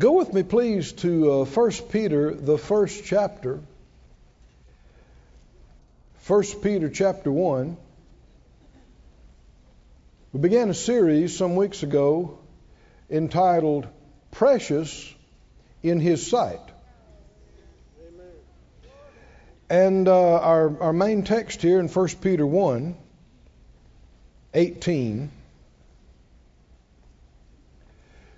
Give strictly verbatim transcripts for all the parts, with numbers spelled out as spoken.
Go with me, please, to uh, First Peter, the first chapter. First Peter chapter one. We began a series some weeks ago entitled, Precious in His Sight. And uh, our, our main text here in First Peter one, eighteen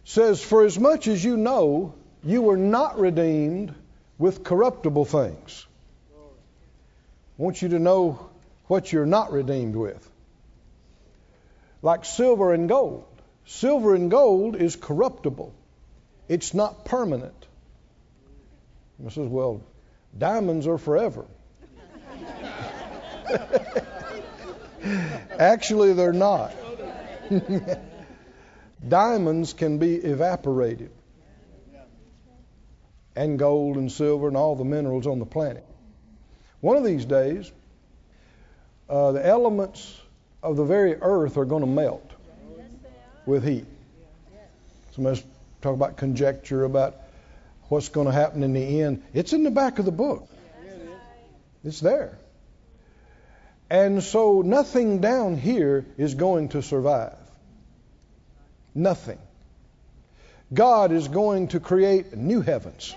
says, For as much as you know, you were not redeemed with corruptible things. I want you to know what you're not redeemed with. Like silver and gold. Silver and gold is corruptible. It's not permanent. And I says, well, diamonds are forever. Actually, they're not. Diamonds can be evaporated. And gold and silver and all the minerals on the planet. One of these days, uh, the elements of the very earth are going to melt with heat. Somebody's talking about conjecture, about what's going to happen in the end. It's in the back of the book. It's there. And so nothing down here is going to survive. Nothing. God is going to create new heavens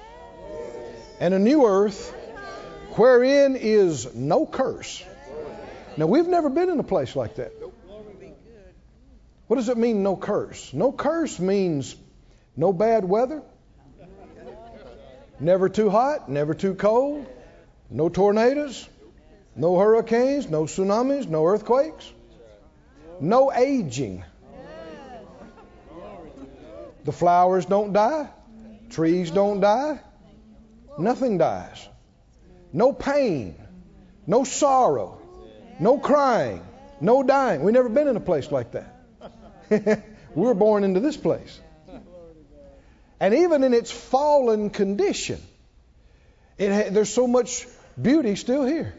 and a new earth wherein is no curse. Now, we've never been in a place like that. What does it mean, no curse? No curse means no bad weather, never too hot, never too cold, no tornadoes, no hurricanes, no tsunamis, no earthquakes, no aging. The flowers don't die. Trees don't die. Nothing dies. No pain. No sorrow. No crying. No dying. We've never been in a place like that. We were born into this place. And even in its fallen condition, it ha- there's so much beauty still here.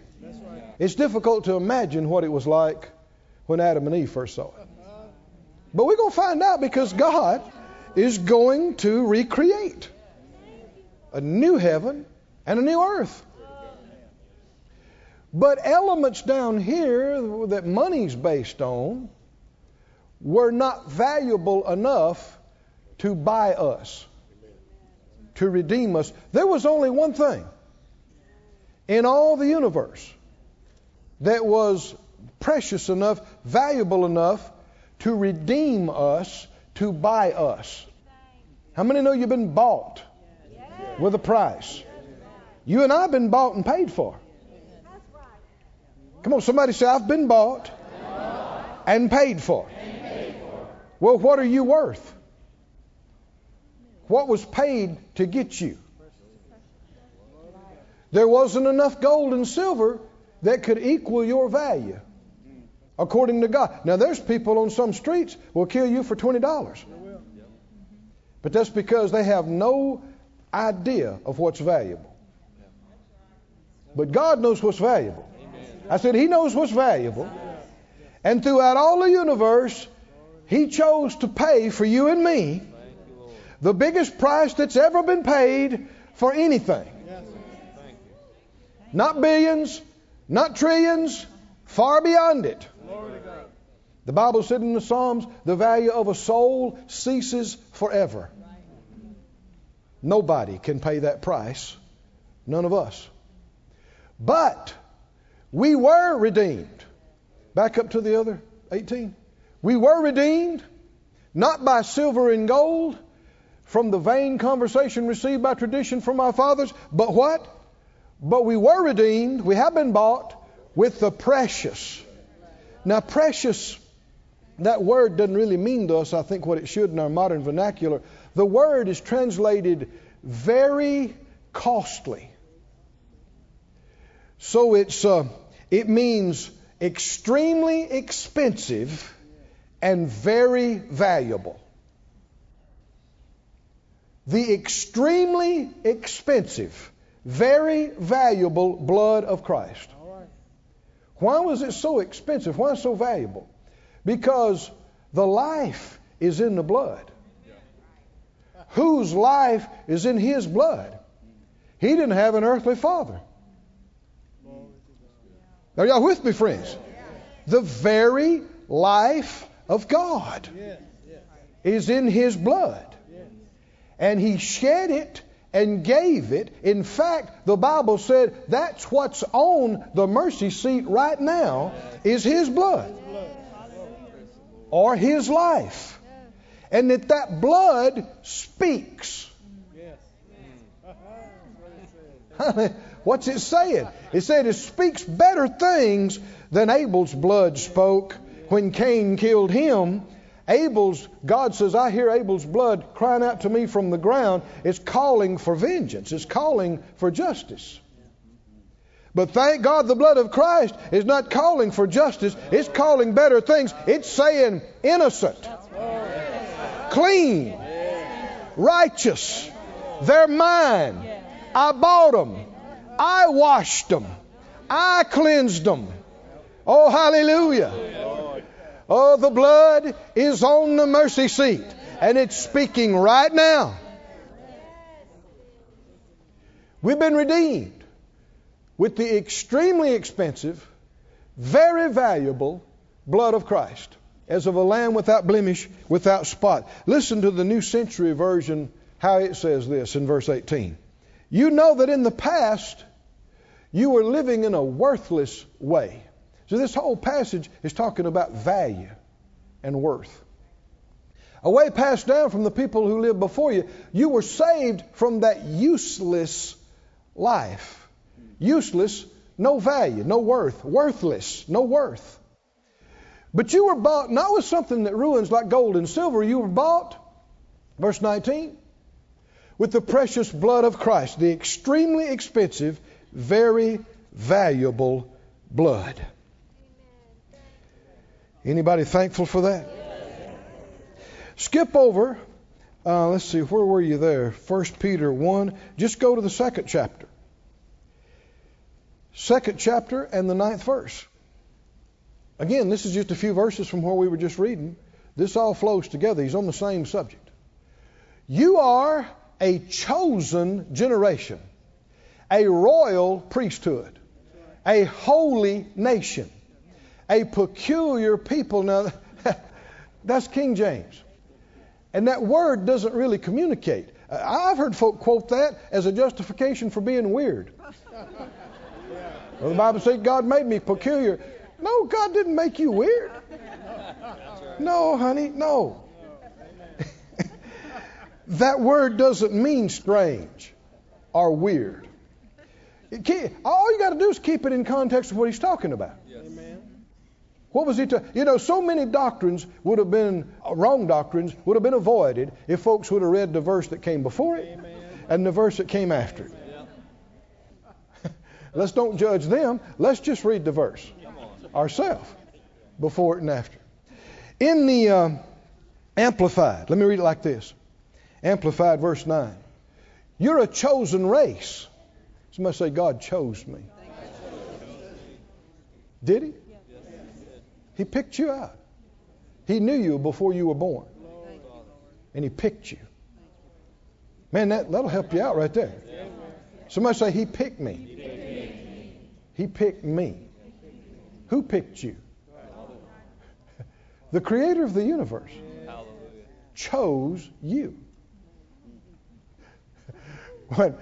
It's difficult to imagine what it was like when Adam and Eve first saw it. But we're going to find out, because God is going to recreate a new heaven and a new earth. But elements down here that money's based on were not valuable enough to buy us, to redeem us. There was only one thing in all the universe that was precious enough, valuable enough to redeem us, to buy us. How many know you've been bought with a price? You and I have been bought and paid for. Come on, somebody say, I've been bought and paid for. Well, what are you worth? What was paid to get you? There wasn't enough gold and silver that could equal your value, according to God. Now, there's people on some streets will kill you for twenty dollars. But that's because they have no idea of what's valuable. But God knows what's valuable. I said He knows what's valuable. And throughout all the universe, He chose to pay for you and me the biggest price that's ever been paid for anything. Not billions, not trillions, far beyond it. The Bible said in the Psalms, the value of a soul ceases forever. Nobody can pay that price. None of us. But we were redeemed. Back up to the other eighteen. We were redeemed, not by silver and gold, from the vain conversation received by tradition from our fathers, but what? But we were redeemed, we have been bought, with the precious. Now, precious, that word doesn't really mean to us, I think, what it should in our modern vernacular. The word is translated very costly. So it's uh, it means extremely expensive and very valuable. The extremely expensive, very valuable blood of Christ. Why was it so expensive? Why so valuable? Because the life is in the blood. whose life is in his blood. He didn't have an earthly father. Are y'all with me, friends? The very life of God is in his blood. And he shed it and gave it. In fact, the Bible said that's what's on the mercy seat right now is his blood or his life. And that that blood speaks. What's it saying? It said it speaks better things than Abel's blood spoke when Cain killed him. Abel's, God says, I hear Abel's blood crying out to me from the ground. It's calling for vengeance. It's calling for justice. But thank God the blood of Christ is not calling for justice. It's calling better things. It's saying innocent, clean, righteous. They're mine. I bought them. I washed them. I cleansed them. Oh, hallelujah. Oh, the blood is on the mercy seat, and it's speaking right now. We've been redeemed with the extremely expensive, very valuable blood of Christ, as of a lamb without blemish, without spot. Listen to the New Century Version, how it says this in verse eighteen. You know that in the past, you were living in a worthless way. So this whole passage is talking about value and worth. A way passed down from the people who lived before you. You were saved from that useless life. Useless, no value, no worth. Worthless, no worth. But you were bought not with something that ruins like gold and silver. You were bought, verse nineteen, with the precious blood of Christ, the extremely expensive, very valuable blood. Anybody thankful for that? Skip over. Uh, let's see, where were you there? First Peter one. Just go to the second chapter. Second chapter and the ninth verse. Again, this is just a few verses from where we were just reading. This all flows together. He's on the same subject. You are a chosen generation, a royal priesthood, a holy nation, a peculiar people. Now, that's King James. And that word doesn't really communicate. I've heard folk quote that as a justification for being weird. Well, the Bible says God made me peculiar. No, God didn't make you weird. No, honey, no. That word doesn't mean strange or weird. All you got to do is keep it in context of what he's talking about. Amen. What was he talking? You know, so many doctrines would have been, wrong doctrines would have been avoided if folks would have read the verse that came before it and the verse that came after it. Let's don't judge them. Let's just read the verse ourselves before it and after. In the um, Amplified, let me read it like this. Amplified, verse nine. You're a chosen race. Somebody say, God chose me. Did he? He picked you out. He knew you before you were born. And he picked you. Man, that, that'll help you out right there. Somebody say, he picked me. He picked me. Who picked you? The creator of the universe chose you. When,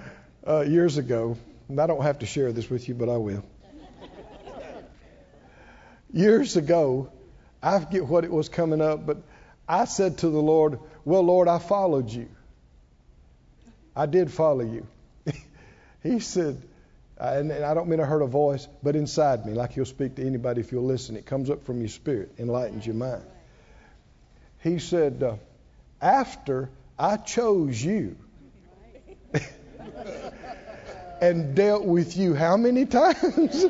uh, years ago, and I don't have to share this with you, but I will. Years ago, I forget what it was coming up, but I said to the Lord, well, Lord, I followed you. I did follow you. He said, and I don't mean I heard a voice, but inside me, like you'll speak to anybody if you'll listen. It comes up from your spirit, enlightens your mind. He said, uh, after I chose you and dealt with you how many times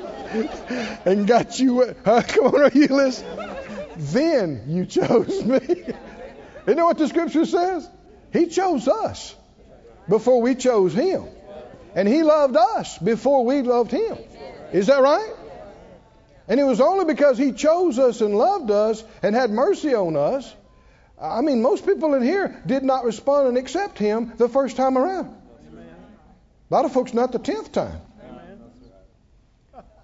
and got you, huh? Come on, are you listening? Then you chose me. You know what the scripture says? He chose us before we chose him. And he loved us before we loved him. Is that right? And it was only because he chose us and loved us and had mercy on us I mean, most people in here did not respond and accept him the first time around. Amen. A lot of folks not the tenth time. Amen.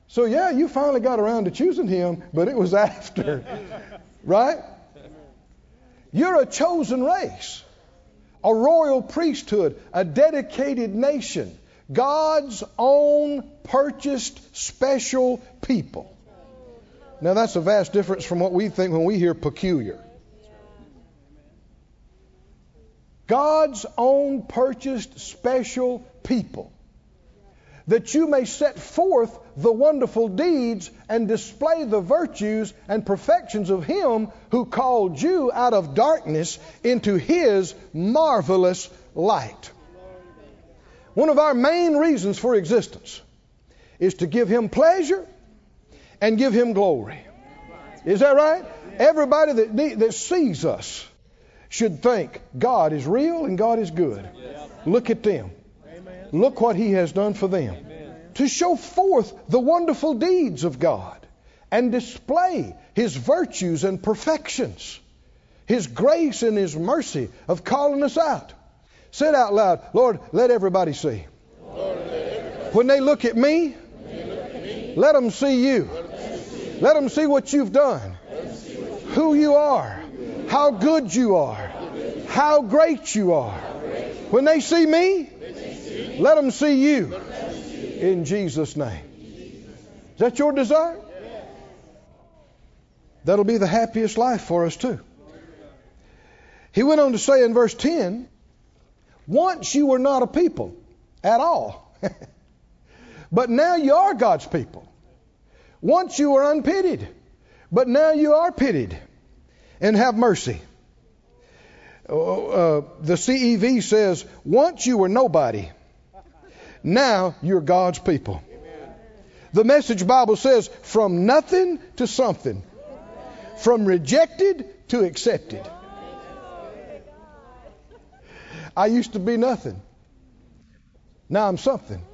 So yeah, you finally got around to choosing him, but it was after. Right? You're a chosen race, a royal priesthood, a dedicated nation, God's own purchased special people. Now that's a vast difference from what we think when we hear peculiar. God's own purchased special people, that you may set forth the wonderful deeds and display the virtues and perfections of him who called you out of darkness into his marvelous light. One of our main reasons for existence is to give him pleasure and give him glory. Is that right? Everybody that, that sees us should think God is real and God is good. Yes. Look at them. Amen. Look what he has done for them. Amen. To show forth the wonderful deeds of God and display his virtues and perfections, his grace and his mercy of calling us out. Say it out loud. Lord, let everybody see. Lord, let everybody when they look at me, look at me. Let them see you. Let them see, let them see what you've done, what you who you are. How good you are. How great you are. When they see me, let them see you. In Jesus' name. Is that your desire? That'll be the happiest life for us too. He went on to say in verse ten, once you were not a people at all, but now you are God's people. Once you were unpitied, but now you are pitied. And have mercy. Uh, the C E V says, once you were nobody, now you're God's people. Amen. The Message Bible says, from nothing to something. From rejected to accepted. I used to be nothing. Now I'm something.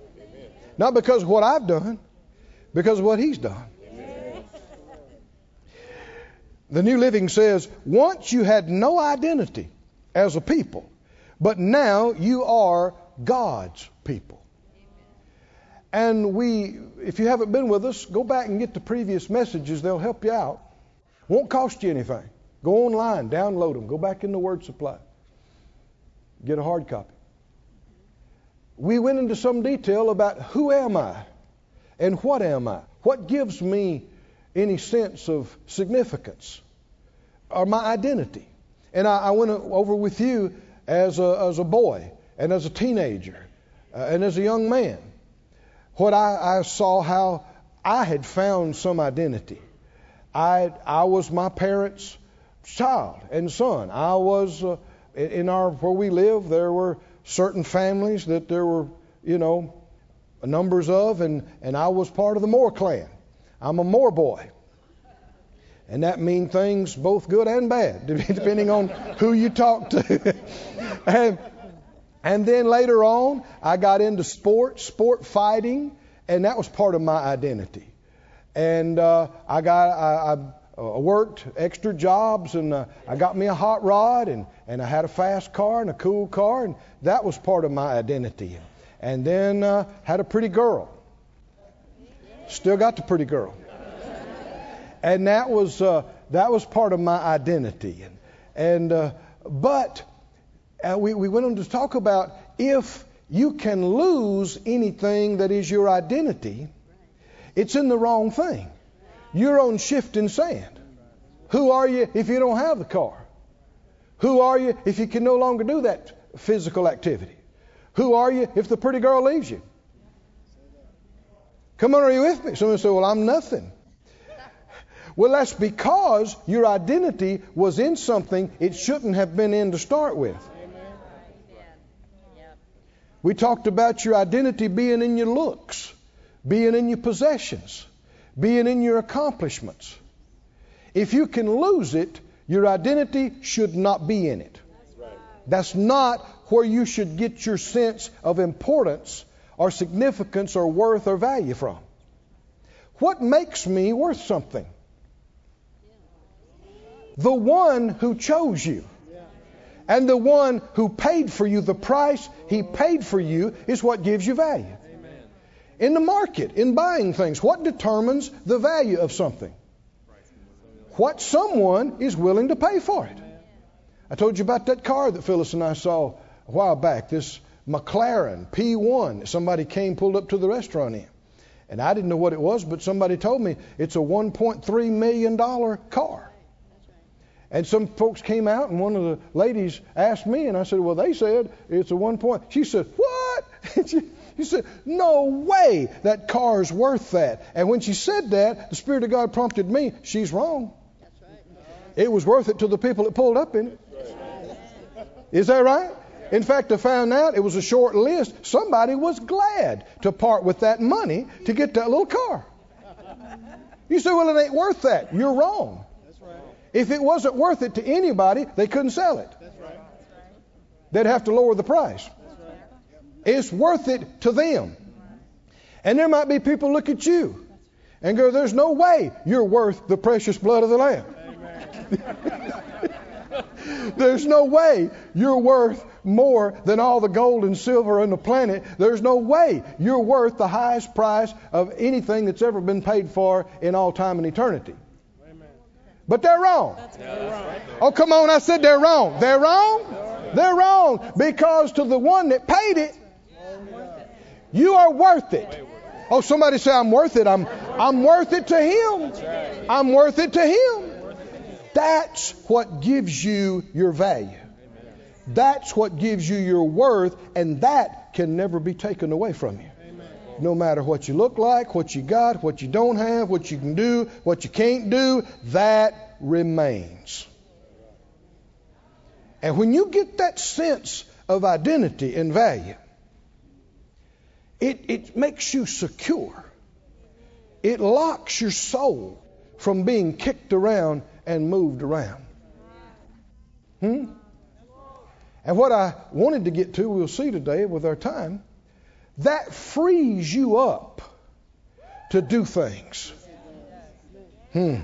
Not because of what I've done, because of what he's done. The New Living says, once you had no identity as a people, but now you are God's people. And we, if you haven't been with us, go back and get the previous messages. They'll help you out. Won't cost you anything. Go online, download them. Go back in the Word Supply. Get a hard copy. We went into some detail about who am I and what am I? What gives me any sense of significance or my identity. And I, I went over with you as a, as a boy and as a teenager uh, and as a young man, what I, I saw how I had found some identity. I, I was my parents' child and son. I was uh, in our, where we live, there were certain families that there were, you know, numbers of, and, and I was part of the Moore clan. I'm a Moore boy. And that means things both good and bad, depending on who you talk to. and, and then later on, I got into sports, sport fighting, and that was part of my identity. And uh, I got, I, I uh, worked extra jobs, and uh, I got me a hot rod, and, and I had a fast car and a cool car, and that was part of my identity. And then uh, had a pretty girl. Still got the pretty girl. And that was uh, that was part of my identity. And, and uh, But uh, we, we went on to talk about if you can lose anything that is your identity, it's in the wrong thing. You're on shifting sand. Who are you if you don't have the car? Who are you if you can no longer do that physical activity? Who are you if the pretty girl leaves you? Come on, are you with me? Someone said, well, I'm nothing. Well, that's because your identity was in something it shouldn't have been in to start with. We talked about your identity being in your looks, being in your possessions, being in your accomplishments. If you can lose it, your identity should not be in it. That's not where you should get your sense of importance or significance or worth or value from. What makes me worth something? the one who chose you and the one who paid for you, the price he paid for you is what gives you value. In the market, in buying things, what determines the value of something? What someone is willing to pay for it. I told you about that car that Phyllis and I saw a while back, this McLaren P one. Somebody came, pulled up to the restaurant in. And I didn't know what it was, but somebody told me it's a one point three million dollars car. And some folks came out, and one of the ladies asked me, and I said, well, they said it's a one point. She said, what? She said, no way that car's worth that. And when she said that, the Spirit of God prompted me, she's wrong. That's right. It was worth it to the people that pulled up in it. Right. Is that right? In fact, I found out it was a short list. Somebody was glad to part with that money to get that little car. You say, well, it ain't worth that. You're wrong. That's right. If it wasn't worth it to anybody, they couldn't sell it. That's right. They'd have to lower the price. It's worth it to them. And there might be people look at you and go, there's no way you're worth the precious blood of the Lamb. There's no way you're worth more than all the gold and silver on the planet. There's no way you're worth the highest price of anything that's ever been paid for in all time and eternity. But they're wrong. Oh, come on, I said they're wrong. They're wrong? They're wrong because to the one that paid it, you are worth it. Oh, somebody say, I'm worth it. I'm, I'm worth it to him. I'm worth it to him. That's what gives you your value. That's what gives you your worth, and that can never be taken away from you. No matter what you look like, what you got, what you don't have, what you can do, what you can't do, that remains. And when you get that sense of identity and value, It, it makes you secure. It locks your soul from being kicked around and moved around. Hmm? And what I wanted to get to, we'll see today with our time, that frees you up to do things. Hmm.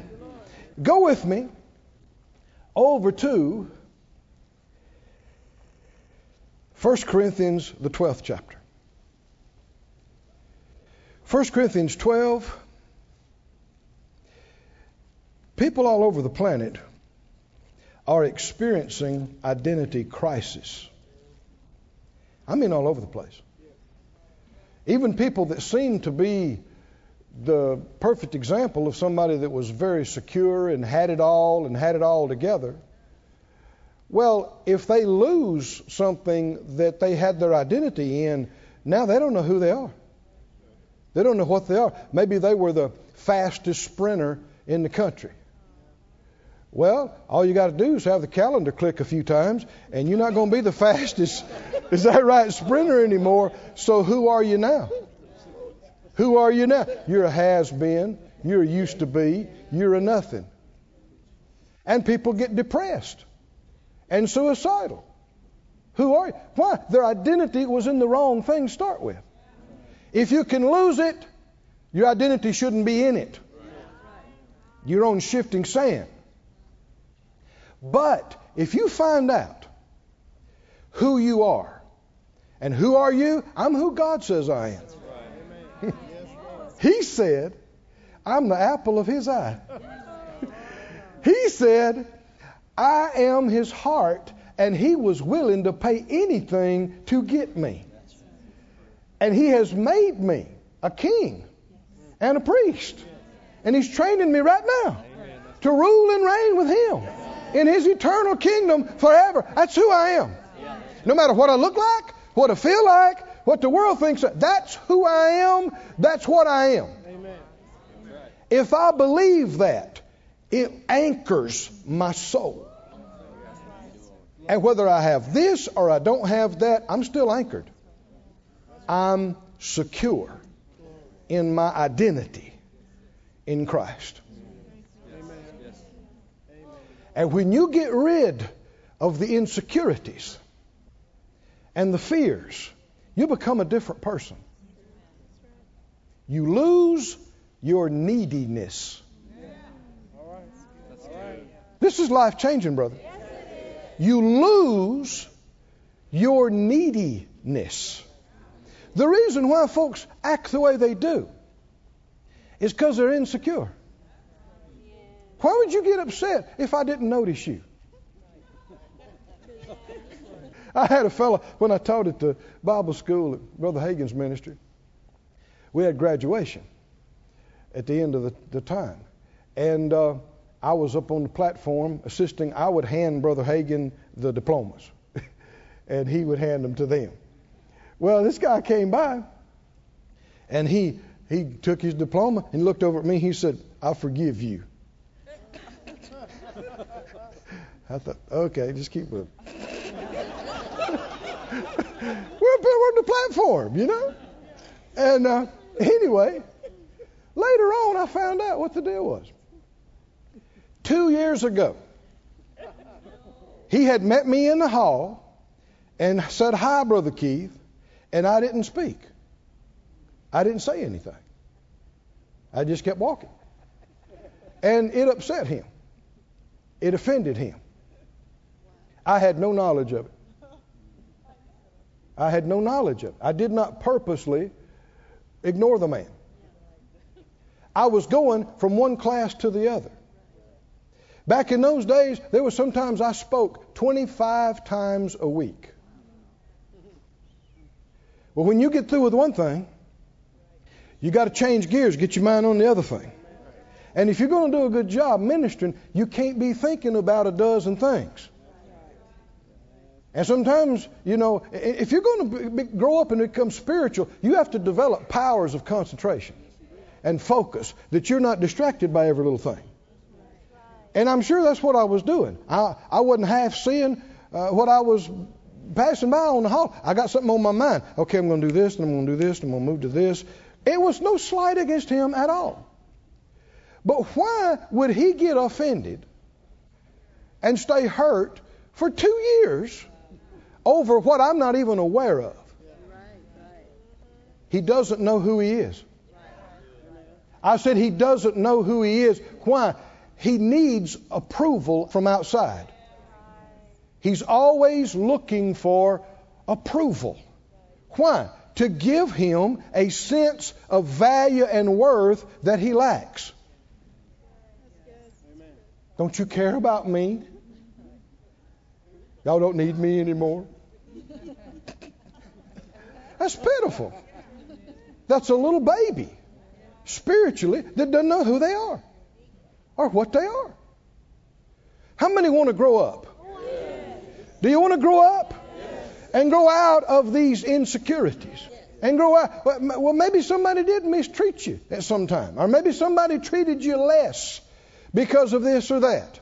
Go with me over to First Corinthians, the twelfth chapter. First Corinthians twelve, people all over the planet are experiencing identity crisis. I mean all over the place. Even people that seem to be the perfect example of somebody that was very secure and had it all and had it all together. Well, if they lose something that they had their identity in, now they don't know who they are. They don't know what they are. Maybe they were the fastest sprinter in the country. Well, all you got to do is have the calendar click a few times, and you're not going to be the fastest, is that right, sprinter anymore. So who are you now? Who are you now? You're a has-been. You're a used-to-be. You're a nothing. And people get depressed and suicidal. Who are you? Why? Their identity was in the wrong thing to start with. If you can lose it, your identity shouldn't be in it. You're on shifting sand. But if you find out who you are, and who are you? I'm who God says I am. He said, I'm the apple of his eye. He said, I am his heart, and he was willing to pay anything to get me. And he has made me a king and a priest. And he's training me right now to rule and reign with him in his eternal kingdom forever. That's who I am. No matter what I look like, what I feel like, what the world thinks, that's who I am. That's what I am. If I believe that, it anchors my soul. And whether I have this or I don't have that, I'm still anchored. I'm secure in my identity in Christ. And when you get rid of the insecurities and the fears, you become a different person. You lose your neediness. This is life-changing, brother. Yes, it is. You lose your neediness. The reason why folks act the way they do is because they're insecure. Why would you get upset if I didn't notice you? I had a fellow, when I taught at the Bible school at Brother Hagin's ministry, we had graduation at the end of the, the time. And uh, I was up on the platform assisting. I would hand Brother Hagin the diplomas, and he would hand them to them. Well, this guy came by, and he he took his diploma and looked over at me. He said, "I forgive you." I thought, okay, just keep with it. We're up on the platform, you know? And uh, anyway, later on I found out what the deal was. Two years ago, he had met me in the hall and said, "Hi, Brother Keith," and I didn't speak. I didn't say anything. I just kept walking. And it upset him. It offended him. I had no knowledge of it. I had no knowledge of it. I did not purposely ignore the man. I was going from one class to the other. Back in those days, there was sometimes I spoke twenty-five times a week. Well, when you get through with one thing, you got to change gears, get your mind on the other thing. And if you're going to do a good job ministering, you can't be thinking about a dozen things. And sometimes, you know, if you're going to be, grow up and become spiritual, you have to develop powers of concentration and focus that you're not distracted by every little thing. And I'm sure that's what I was doing. I, I wasn't half seeing uh, what I was passing by on the hall. I got something on my mind. Okay, I'm going to do this, and I'm going to do this, and I'm going to move to this. It was no slight against him at all. But why would he get offended and stay hurt for two years over what I'm not even aware of? He doesn't know who he is. I said he doesn't know who he is. Why? He needs approval from outside. He's always looking for approval. Why? To give him a sense of value and worth that he lacks. Don't you care about me? Y'all don't need me anymore. That's pitiful. That's a little baby, spiritually, that doesn't know who they are or what they are. How many want to grow up? Yes. Do you want to grow up? Yes. And grow out of these insecurities? Yes. And grow out. Well, maybe somebody did mistreat you at some time. Or maybe somebody treated you less because of this or that.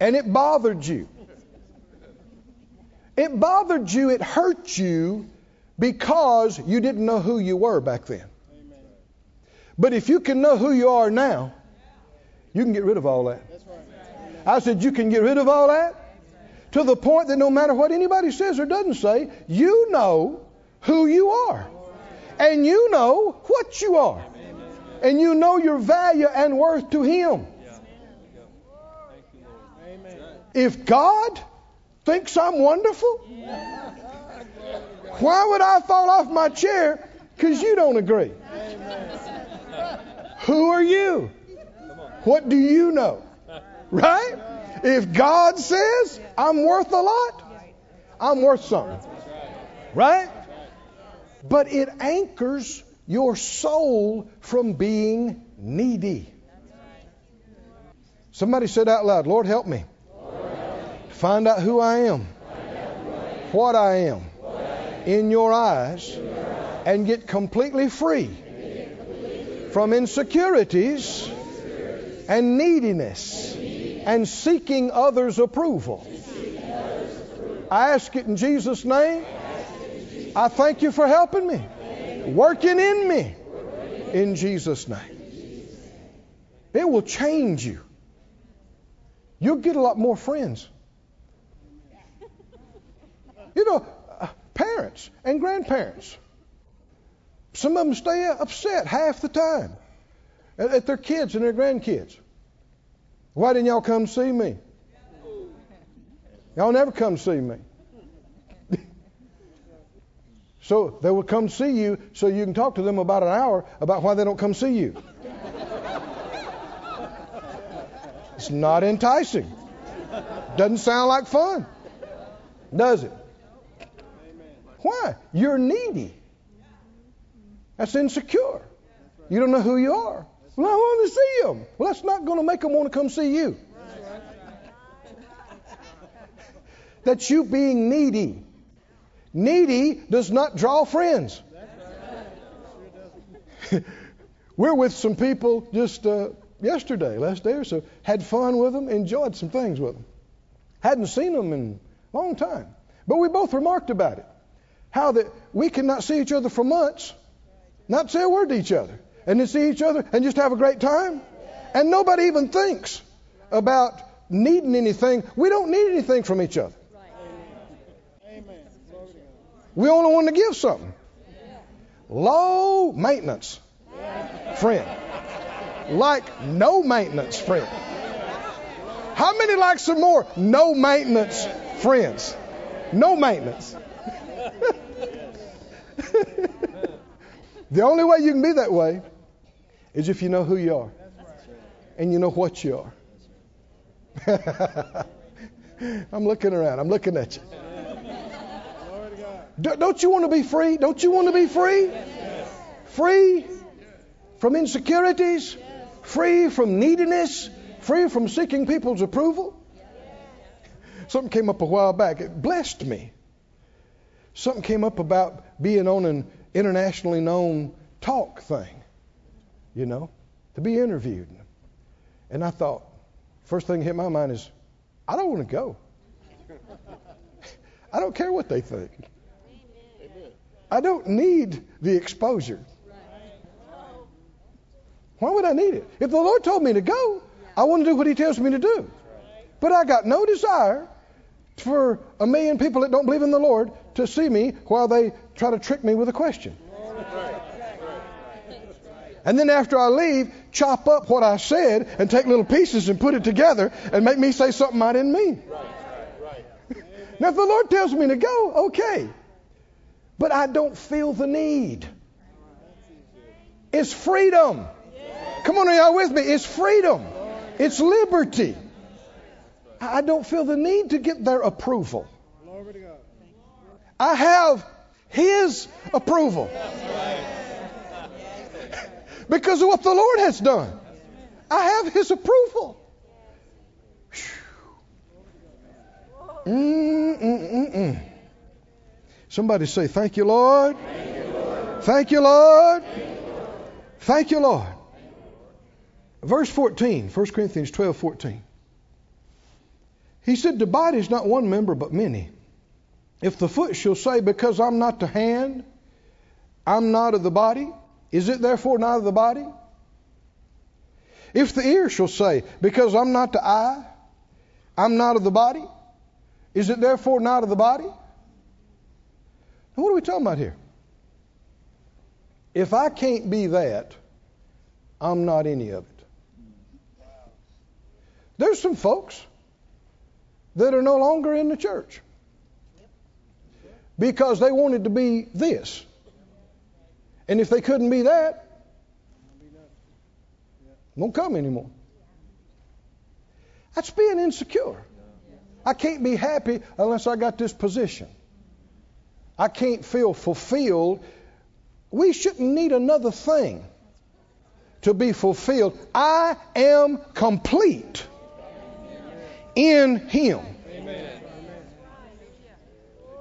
And it bothered you. It bothered you, it hurt you, because you didn't know who you were back then. Amen. But if you can know who you are now, you can get rid of all that. That's right. I said you can get rid of all that to the point that no matter what anybody says or doesn't say, you know who you are. And you know what you are. Amen. And you know your value and worth to Him. If God thinks I'm wonderful, yeah. Why would I fall off my chair because you don't agree? Amen. Who are you? What do you know? Right? If God says I'm worth a lot, I'm worth something. Right? But it anchors your soul from being needy. Somebody said out loud, "Lord, help me. Find out who I am, what I am, in your eyes, and get completely free from insecurities and neediness and seeking others' approval. I ask it in Jesus' name. I thank you for helping me, working in me, in Jesus' name." It will change you. You'll get a lot more friends. You know, uh, parents and grandparents, some of them stay upset half the time at, at their kids and their grandkids. Why didn't y'all come see me? Y'all never come see me. So they will come see you so you can talk to them about an hour about why they don't come see you. It's not enticing. Doesn't sound like fun, does it? Why? You're needy. That's insecure. You don't know who you are. Well, I want to see them. Well, that's not going to make them want to come see you. That's you being needy. Needy does not draw friends. We're with some people just uh, yesterday, last day or so, had fun with them, enjoyed some things with them. Hadn't seen them in a long time. But we both remarked about it, how that we cannot see each other for months, not say a word to each other, and to see each other and just have a great time. And nobody even thinks about needing anything. We don't need anything from each other. We only want to give something. Low maintenance friend. Like no maintenance friend. How many like some more no maintenance friends? No maintenance. The only way you can be that way is if you know who you are and you know what you are. I'm looking around. I'm looking at you. Don't you want to be free? Don't you want to be free? Free from insecurities, free from neediness, free from seeking people's approval. Something came up a while back. It blessed me. Something came up about being on an internationally known talk thing, you know, to be interviewed. And I thought, first thing that hit my mind is, I don't want to go. I don't care what they think. I don't need the exposure. Why would I need it? If the Lord told me to go, I want to do what He tells me to do. But I got no desire for a million people that don't believe in the Lord to see me while they try to trick me with a question. And then after I leave, chop up what I said and take little pieces and put it together and make me say something I didn't mean. Now, if the Lord tells me to go, okay. But I don't feel the need. It's freedom. Come on, are y'all with me? It's freedom. It's liberty. I don't feel the need to get their approval. I have His approval. Because of what the Lord has done. I have His approval. Mm-mm-mm-mm. Somebody say, thank you, Lord. Thank you, Lord. Thank you, Lord. Thank you, Lord. Thank you, Lord. Verse fourteen, First Corinthians twelve fourteen. He said, the body is not one member, but many. If the foot shall say, because I'm not the hand, I'm not of the body, is it therefore not of the body? If the ear shall say, because I'm not the eye, I'm not of the body, is it therefore not of the body? What are we talking about here? If I can't be that, I'm not any of it. There's some folks that are no longer in the church because they wanted to be this. And if they couldn't be that, they won't come anymore. That's being insecure. I can't be happy unless I got this position. I can't feel fulfilled. We shouldn't need another thing to be fulfilled. I am complete in Him. Amen.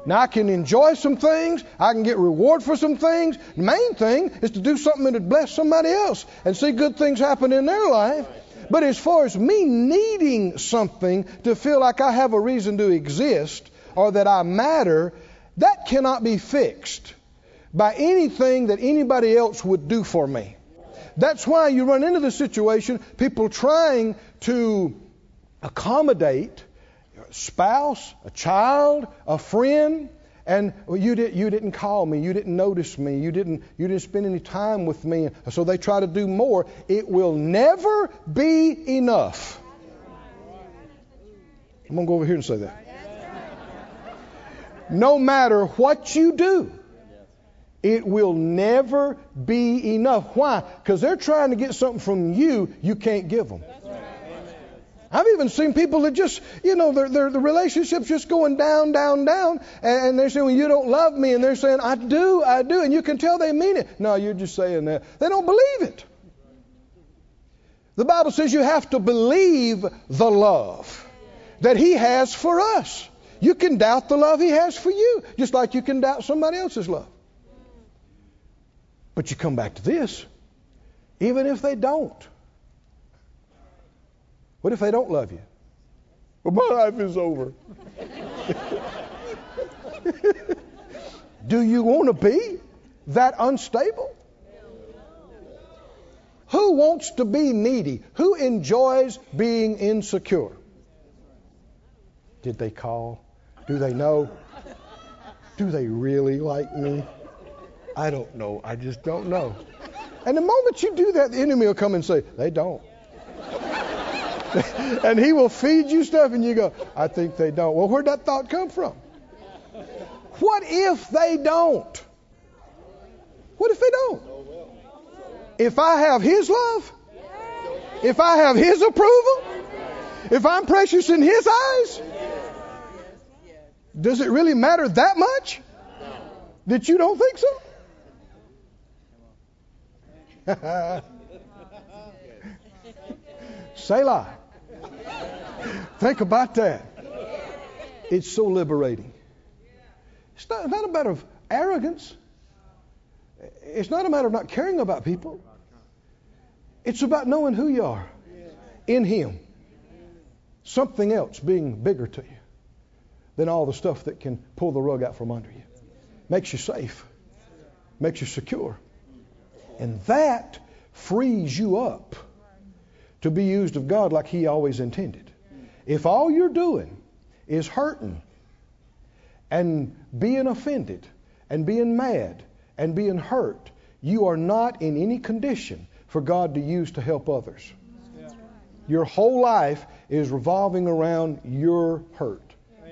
Now I can enjoy some things. I can get reward for some things. The main thing is to do something to bless somebody else and see good things happen in their life. But as far as me needing something to feel like I have a reason to exist or that I matter, that cannot be fixed by anything that anybody else would do for me. That's why you run into the situation, people trying to accommodate a spouse, a child, a friend, and well, you, did, you didn't call me, you didn't notice me, you didn't, you didn't spend any time with me, so they try to do more. It will never be enough. I'm going to go over here and say that. No matter what you do, it will never be enough. Why? Because they're trying to get something from you you can't give them. I've even seen people that just, you know, their, their, the relationship's just going down, down, down. And they're saying, well, you don't love me. And they're saying, I do, I do. And you can tell they mean it. No, you're just saying that. They don't believe it. The Bible says you have to believe the love that He has for us. You can doubt the love He has for you, just like you can doubt somebody else's love. But you come back to this, even if they don't. What if they don't love you? Well, my life is over. Do you want to be that unstable? Who wants to be needy? Who enjoys being insecure? Did they call? Do they know? Do they really like me? I don't know. I just don't know. And the moment you do that, the enemy will come and say, they don't. And he will feed you stuff and you go, I think they don't. Well, where'd that thought come from? What if they don't? What if they don't? If I have His love, if I have His approval, if I'm precious in His eyes, does it really matter that much that you don't think so? Selah. Think about that. It's so liberating. It's not, not a matter of arrogance. It's not a matter of not caring about people. It's about knowing who you are in Him. Something else being bigger to you than all the stuff that can pull the rug out from under you. Makes you safe. Makes you secure. And that frees you up to be used of God like He always intended. If all you're doing is hurting and being offended and being mad and being hurt, you are not in any condition for God to use to help others. Your whole life is revolving around your hurt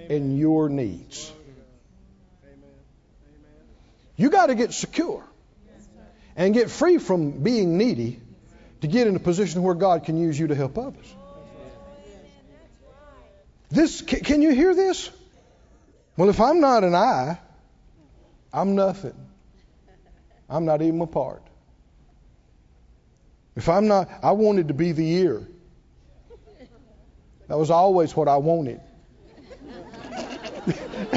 and your needs. You got to get secure and get free from being needy to get in a position where God can use you to help others. This, can you hear this? Well, if I'm not an eye, I'm nothing. I'm not even a part. If I'm not, I wanted to be the ear. That was always what I wanted.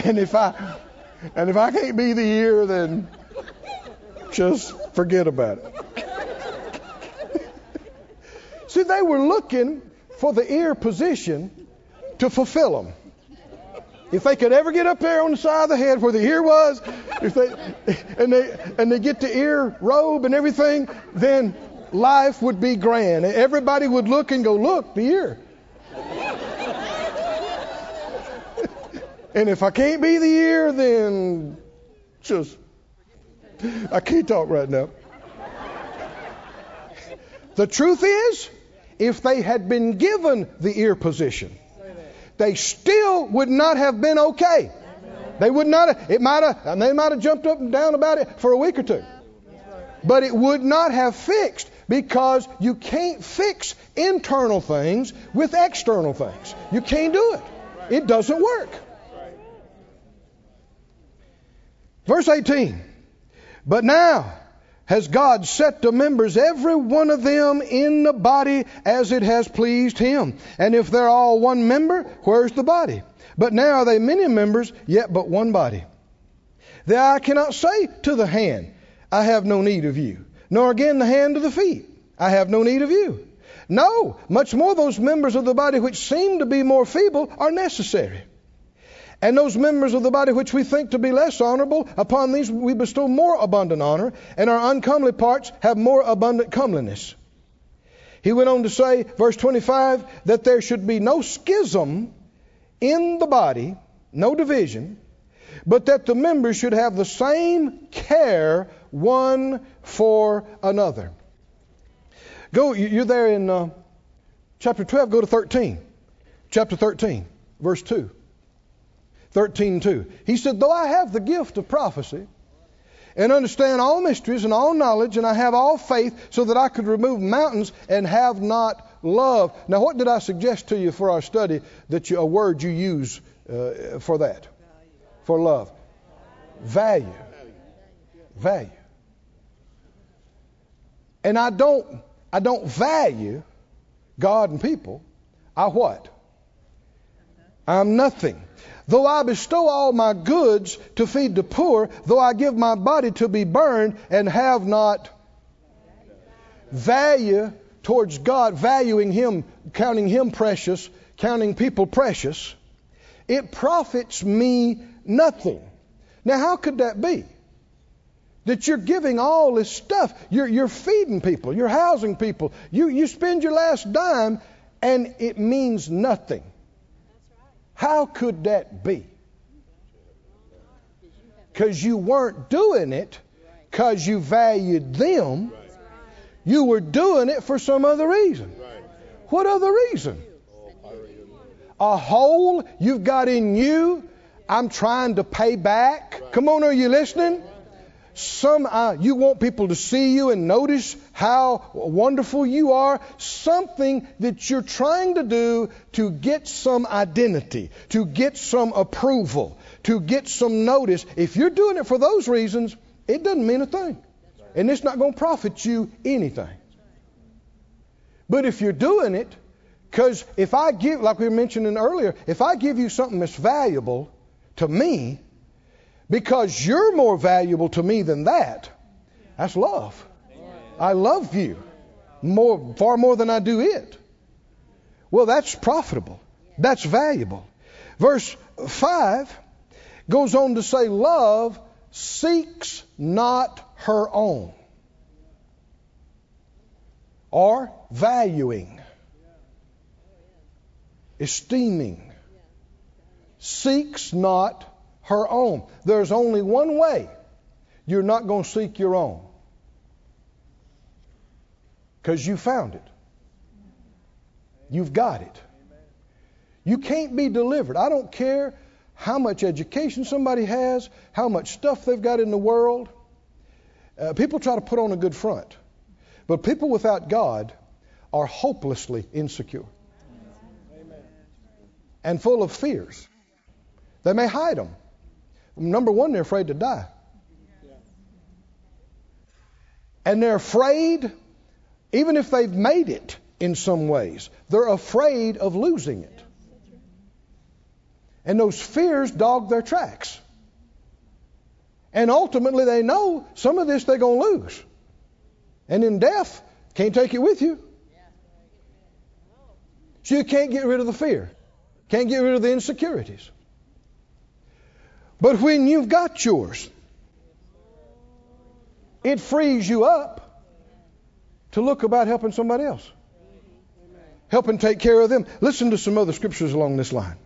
And if I, and if I can't be the ear, then just forget about it. See, they were looking for the ear position to fulfill them. If they could ever get up there on the side of the head where the ear was, if they and they and they get the ear robe and everything, then life would be grand. Everybody would look and go, look, the ear. And if I can't be the ear, then just, I can't talk right now. The truth is, if they had been given the ear position, they still would not have been okay. They would not have, it might have, and they might have jumped up and down about it for a week or two. But it would not have fixed, because you can't fix internal things with external things. You can't do it. It doesn't work. Verse eighteen. But now has God set the members, every one of them, in the body as it has pleased Him. And if they're all one member, where's the body? But now are they many members, yet but one body. The eye cannot say to the hand, I have no need of you. Nor again the hand to the feet, I have no need of you. No, much more those members of the body which seem to be more feeble are necessary. And those members of the body which we think to be less honorable, upon these we bestow more abundant honor, and our uncomely parts have more abundant comeliness. He went on to say, verse twenty-five, that there should be no schism in the body, no division, but that the members should have the same care one for another. Go, you're there in uh, chapter twelve, go to thirteen. Chapter thirteen. Verse two. thirteen two. He said, though I have the gift of prophecy and understand all mysteries and all knowledge, and I have all faith so that I could remove mountains and have not love. Now, what did I suggest to you for our study? That you, a word you use uh, for that. For love. Value. Value. And I don't, I don't value God and people. I what? I'm nothing. Though I bestow all my goods to feed the poor, though I give my body to be burned and have not value towards God, valuing Him, counting Him precious, counting people precious, it profits me nothing. Now, how could that be? That you're giving all this stuff. You're, you're feeding people. You're housing people. You, you spend your last dime and it means nothing. How could that be? Because you weren't doing it because you valued them. You were doing it for some other reason. What other reason? A hole you've got in you, I'm trying to pay back. Come on, are you listening? Some uh, you want people to see you and notice how wonderful you are. Something that you're trying to do to get some identity, to get some approval, to get some notice. If you're doing it for those reasons, it doesn't mean a thing. And it's not going to profit you anything. But if you're doing it, because if I give, like we were mentioning earlier, if I give you something that's valuable to me, because you're more valuable to me than that, that's love. I love you more, far more than I do it. Well, that's profitable. That's valuable. Verse five goes on to say, love seeks not her own, or valuing, esteeming, seeks not her own. There's only one way you're not going to seek your own. Because you found it. You've got it. You can't be delivered. I don't care how much education somebody has, how much stuff they've got in the world. Uh, people try to put on a good front. But people without God are hopelessly insecure. And full of fears. They may hide them. Number one, they're afraid to die. And they're afraid, even if they've made it in some ways, they're afraid of losing it. And those fears dog their tracks. And ultimately, they know some of this they're going to lose. And in death, can't take it with you. So you can't get rid of the fear. Can't get rid of the insecurities. But when you've got yours, it frees you up to look about helping somebody else. Helping take care of them. Listen to some other scriptures along this line.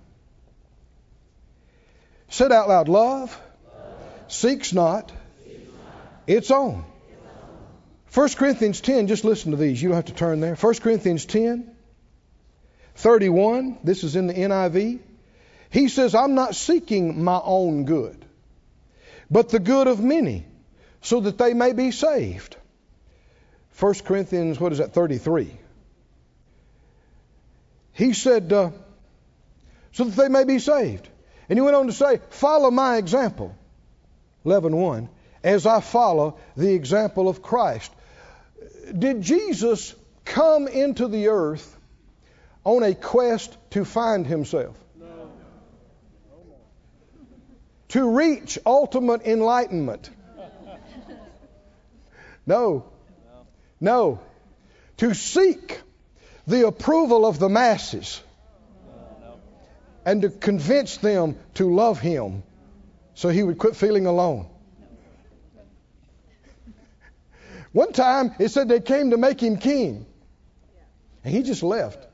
Said out loud, love, love seeks not, seeks not its own. First Corinthians ten, just listen to these. You don't have to turn there. First Corinthians ten, thirty-one. This is in the N I V. He says, I'm not seeking my own good, but the good of many, so that they may be saved. First Corinthians, what is that, thirty-three. He said, uh, so that they may be saved. And he went on to say, follow my example, eleven one, as I follow the example of Christ. Did Jesus come into the earth on a quest to find himself? To reach ultimate enlightenment. No. No. To seek the approval of the masses. And to convince them to love him so he would quit feeling alone. One time it said they came to make him king. And he just left.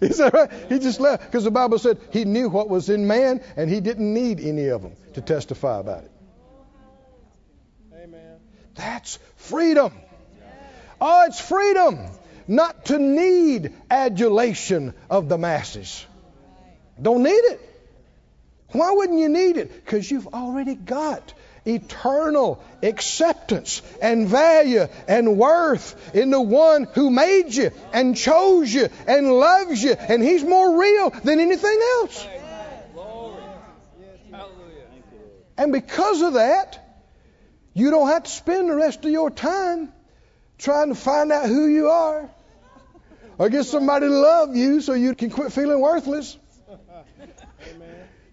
Is that right? He just left because the Bible said he knew what was in man and he didn't need any of them to testify about it. Amen. That's freedom. Oh, it's freedom not to need adulation of the masses. Don't need it. Why wouldn't you need it? Because you've already got eternal acceptance and value and worth in the one who made you and chose you and loves you. And he's more real than anything else. And because of that, you don't have to spend the rest of your time trying to find out who you are or get somebody to love you so you can quit feeling worthless.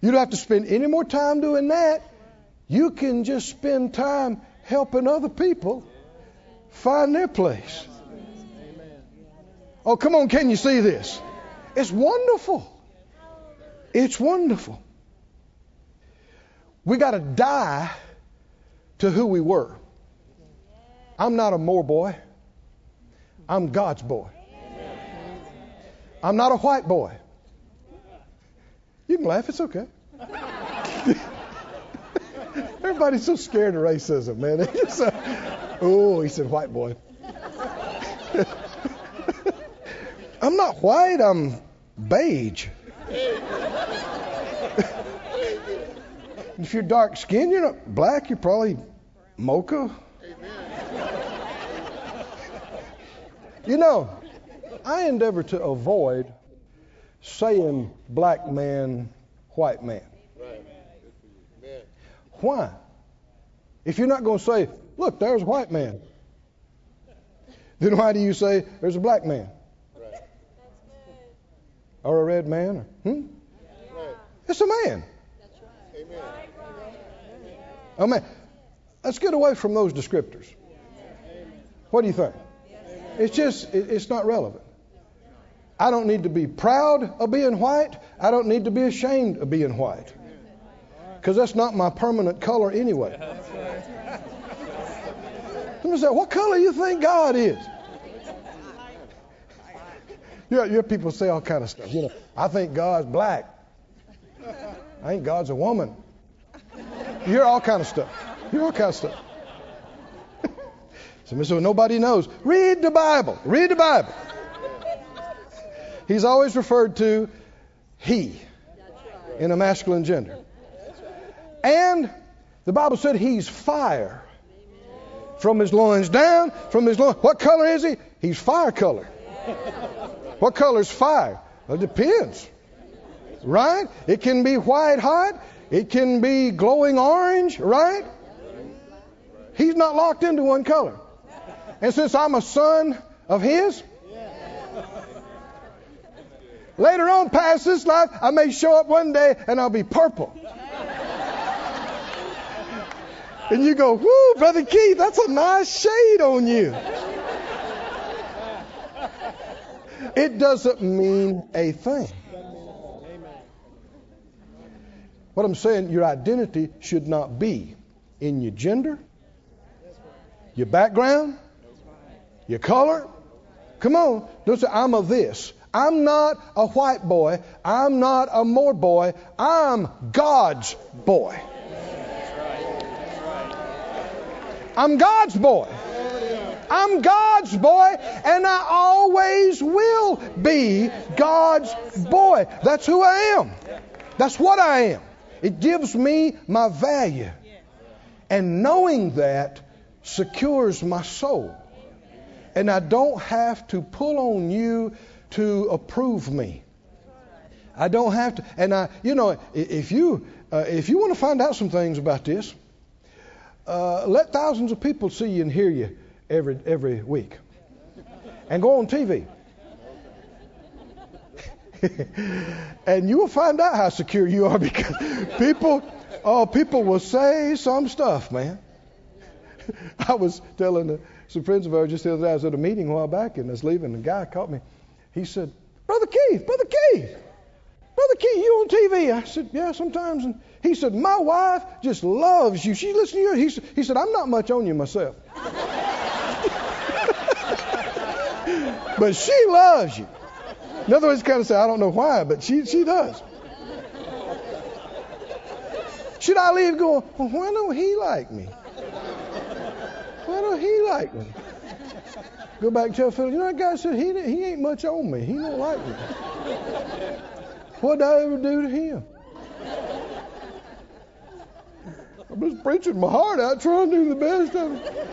You don't have to spend any more time doing that. You can just spend time helping other people find their place. Oh, come on, can you see this? It's wonderful. It's wonderful. We got to die to who we were. I'm not a Moore boy. I'm God's boy. I'm not a white boy. You can laugh, it's okay. Everybody's so scared of racism, man. Uh, oh, he said white boy. I'm not white, I'm beige. If you're dark skinned, you're not black, you're probably mocha. You know, I endeavor to avoid saying black man, white man. Why? If you're not going to say, look, there's a white man, then why do you say there's a black man? Right. That's good. Or a red man? Or, hmm? Yeah. Right. It's a man. That's right. Amen. Oh, man. Let's get away from those descriptors. Amen. What do you think? Amen. It's just, it, it's not relevant. I don't need to be proud of being white. I don't need to be ashamed of being white. Because that's not my permanent color anyway. Somebody say, what color you think God is? You know, your people say all kind of stuff. You know, I think God's black. I think God's a woman. You hear all kind of stuff. You hear all kind of stuff. Somebody said, nobody knows. Read the Bible. Read the Bible. He's always referred to he in a masculine gender. And the Bible said he's fire. From his loins down, from his loins. What color is he? He's fire color. What color is fire? Well, it depends. Right? It can be white hot. It can be glowing orange. Right? He's not locked into one color. And since I'm a son of his, later on past this life, I may show up one day and I'll be purple. And you go, whoo, Brother Keith, that's a nice shade on you. It doesn't mean a thing. What I'm saying, your identity should not be in your gender, your background, your color. Come on. Don't say, I'm a this. I'm not a white boy. I'm not a Moore boy. I'm God's boy. I'm God's boy. I'm God's boy, and I always will be God's boy. That's who I am. That's what I am. It gives me my value. And knowing that secures my soul. And I don't have to pull on you to approve me. I don't have to. And I, you know, if you uh, if you want to find out some things about this, Uh, let thousands of people see you and hear you every every week. And go on T V. And you will find out how secure you are, because people oh, people will say some stuff, man. I was telling some friends of ours just the other day, I was at a meeting a while back, and I was leaving, and a guy caught me. He said, Brother Keith, Brother Keith, Brother Keith, you on T V? I said, yeah, sometimes. And he said, my wife just loves you. She listens to you. He, he said, I'm not much on you myself. But she loves you. In other words, kind of say, I don't know why, but she, she does. Should I leave going, well, why don't he like me? Why don't he like me? Go back and tell Phil, you know, that guy said, he, he ain't much on me. He don't like me. What did I ever do to him? I'm just preaching my heart out, trying to do the best of it.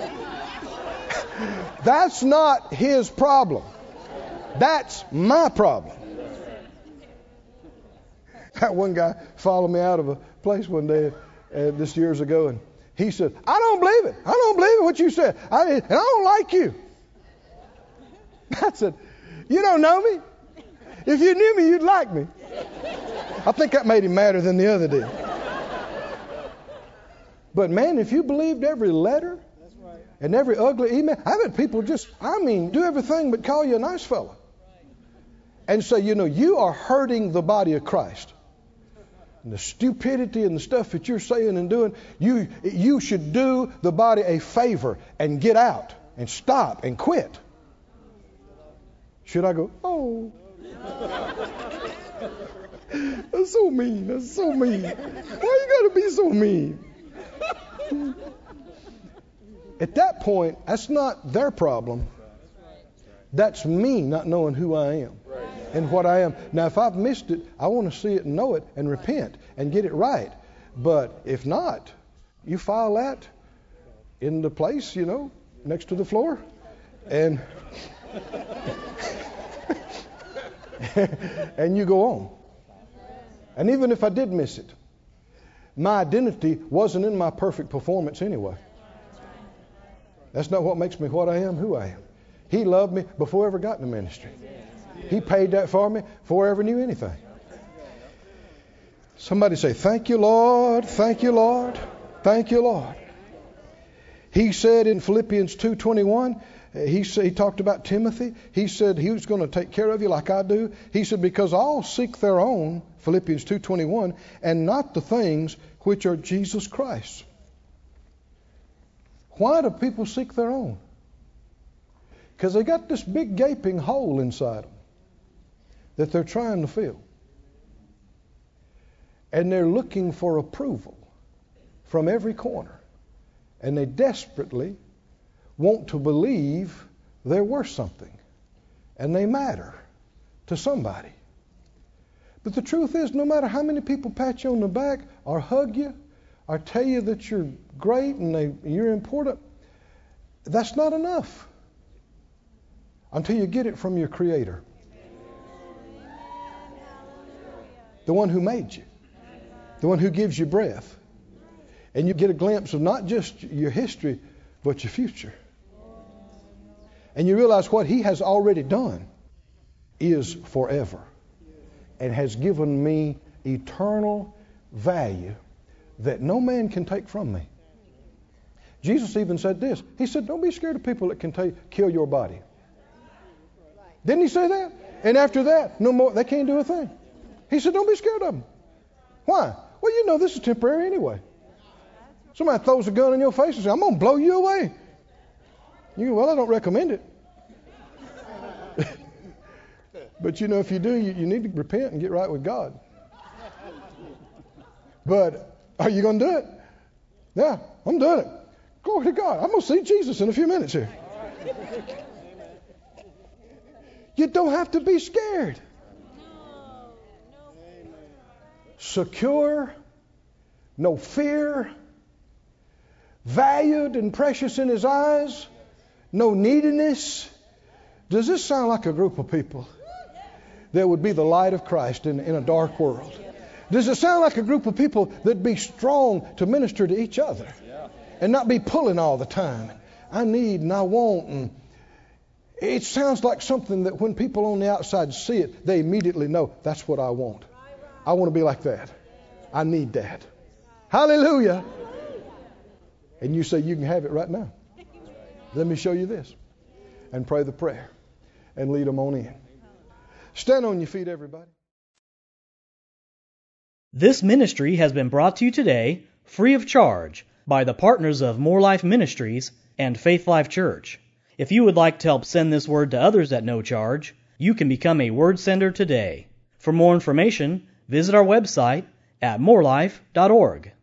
That's not his problem. That's my problem. That one guy followed me out of a place one day, uh, this years ago, and he said, I don't believe it. I don't believe it, what you said. I, and I don't like you. I said, you don't know me. If you knew me, you'd like me. I think that made him madder than the other did. But man, if you believed every letter and every ugly email, I've had people just, I mean, do everything but call you a nice fellow. And say, so, you know, you are hurting the body of Christ. And the stupidity and the stuff that you're saying and doing, you you should do the body a favor and get out and stop and quit. Should I go, oh. That's so mean. That's so mean. Why you gotta be so mean? At that point, that's not their problem. That's me not knowing who I am and what I am. Now, if I've missed it, I want to see it and know it and repent and get it right. But if not, you file that in the place, you know, next to the floor. And... and you go on. And even if I did miss it, my identity wasn't in my perfect performance anyway. That's not what makes me what I am, who I am. He loved me before I ever got in the ministry. He paid that for me before I ever knew anything. Somebody say, thank you, Lord. Thank you, Lord. Thank you, Lord. He said in Philippians two twenty-one, He, he talked about Timothy. He said he was going to take care of you like I do. He said, because all seek their own, Philippians two twenty-one, and not the things which are Jesus Christ. Why do people seek their own? Because they got this big gaping hole inside them that they're trying to fill. And they're looking for approval from every corner. And they desperately want to believe they're worth something and they matter to somebody. But the truth is, no matter how many people pat you on the back or hug you or tell you that you're great and they, you're important, that's not enough until you get it from your Creator, the one who made you, the one who gives you breath, and you get a glimpse of not just your history but your future. And you realize what He has already done is forever and has given me eternal value that no man can take from me. Jesus even said this. He said, don't be scared of people that can t- kill your body. Didn't He say that? And after that, no more, they can't do a thing. He said, don't be scared of them. Why? Well, you know this is temporary anyway. Somebody throws a gun in your face and says, I'm going to blow you away. You go, well, I don't recommend it. But you know, if you do, you, you need to repent and get right with God. But are you going to do it? Yeah, I'm doing it. Glory to God. I'm going to see Jesus in a few minutes here. You don't have to be scared. Secure, no fear, valued and precious in His eyes, no neediness. Does this sound like a group of people that would be the light of Christ in, in a dark world? Does it sound like a group of people that'd be strong to minister to each other and not be pulling all the time? I need and I want. And it sounds like something that when people on the outside see it, they immediately know that's what I want. I want to be like that. I need that. Hallelujah. And you say, you can have it right now. Let me show you this. And pray the prayer. And lead them on in. Stand on your feet, everybody. This ministry has been brought to you today, free of charge, by the partners of More Life Ministries and Faith Life Church. If you would like to help send this word to others at no charge, you can become a word sender today. For more information, visit our website at more life dot org.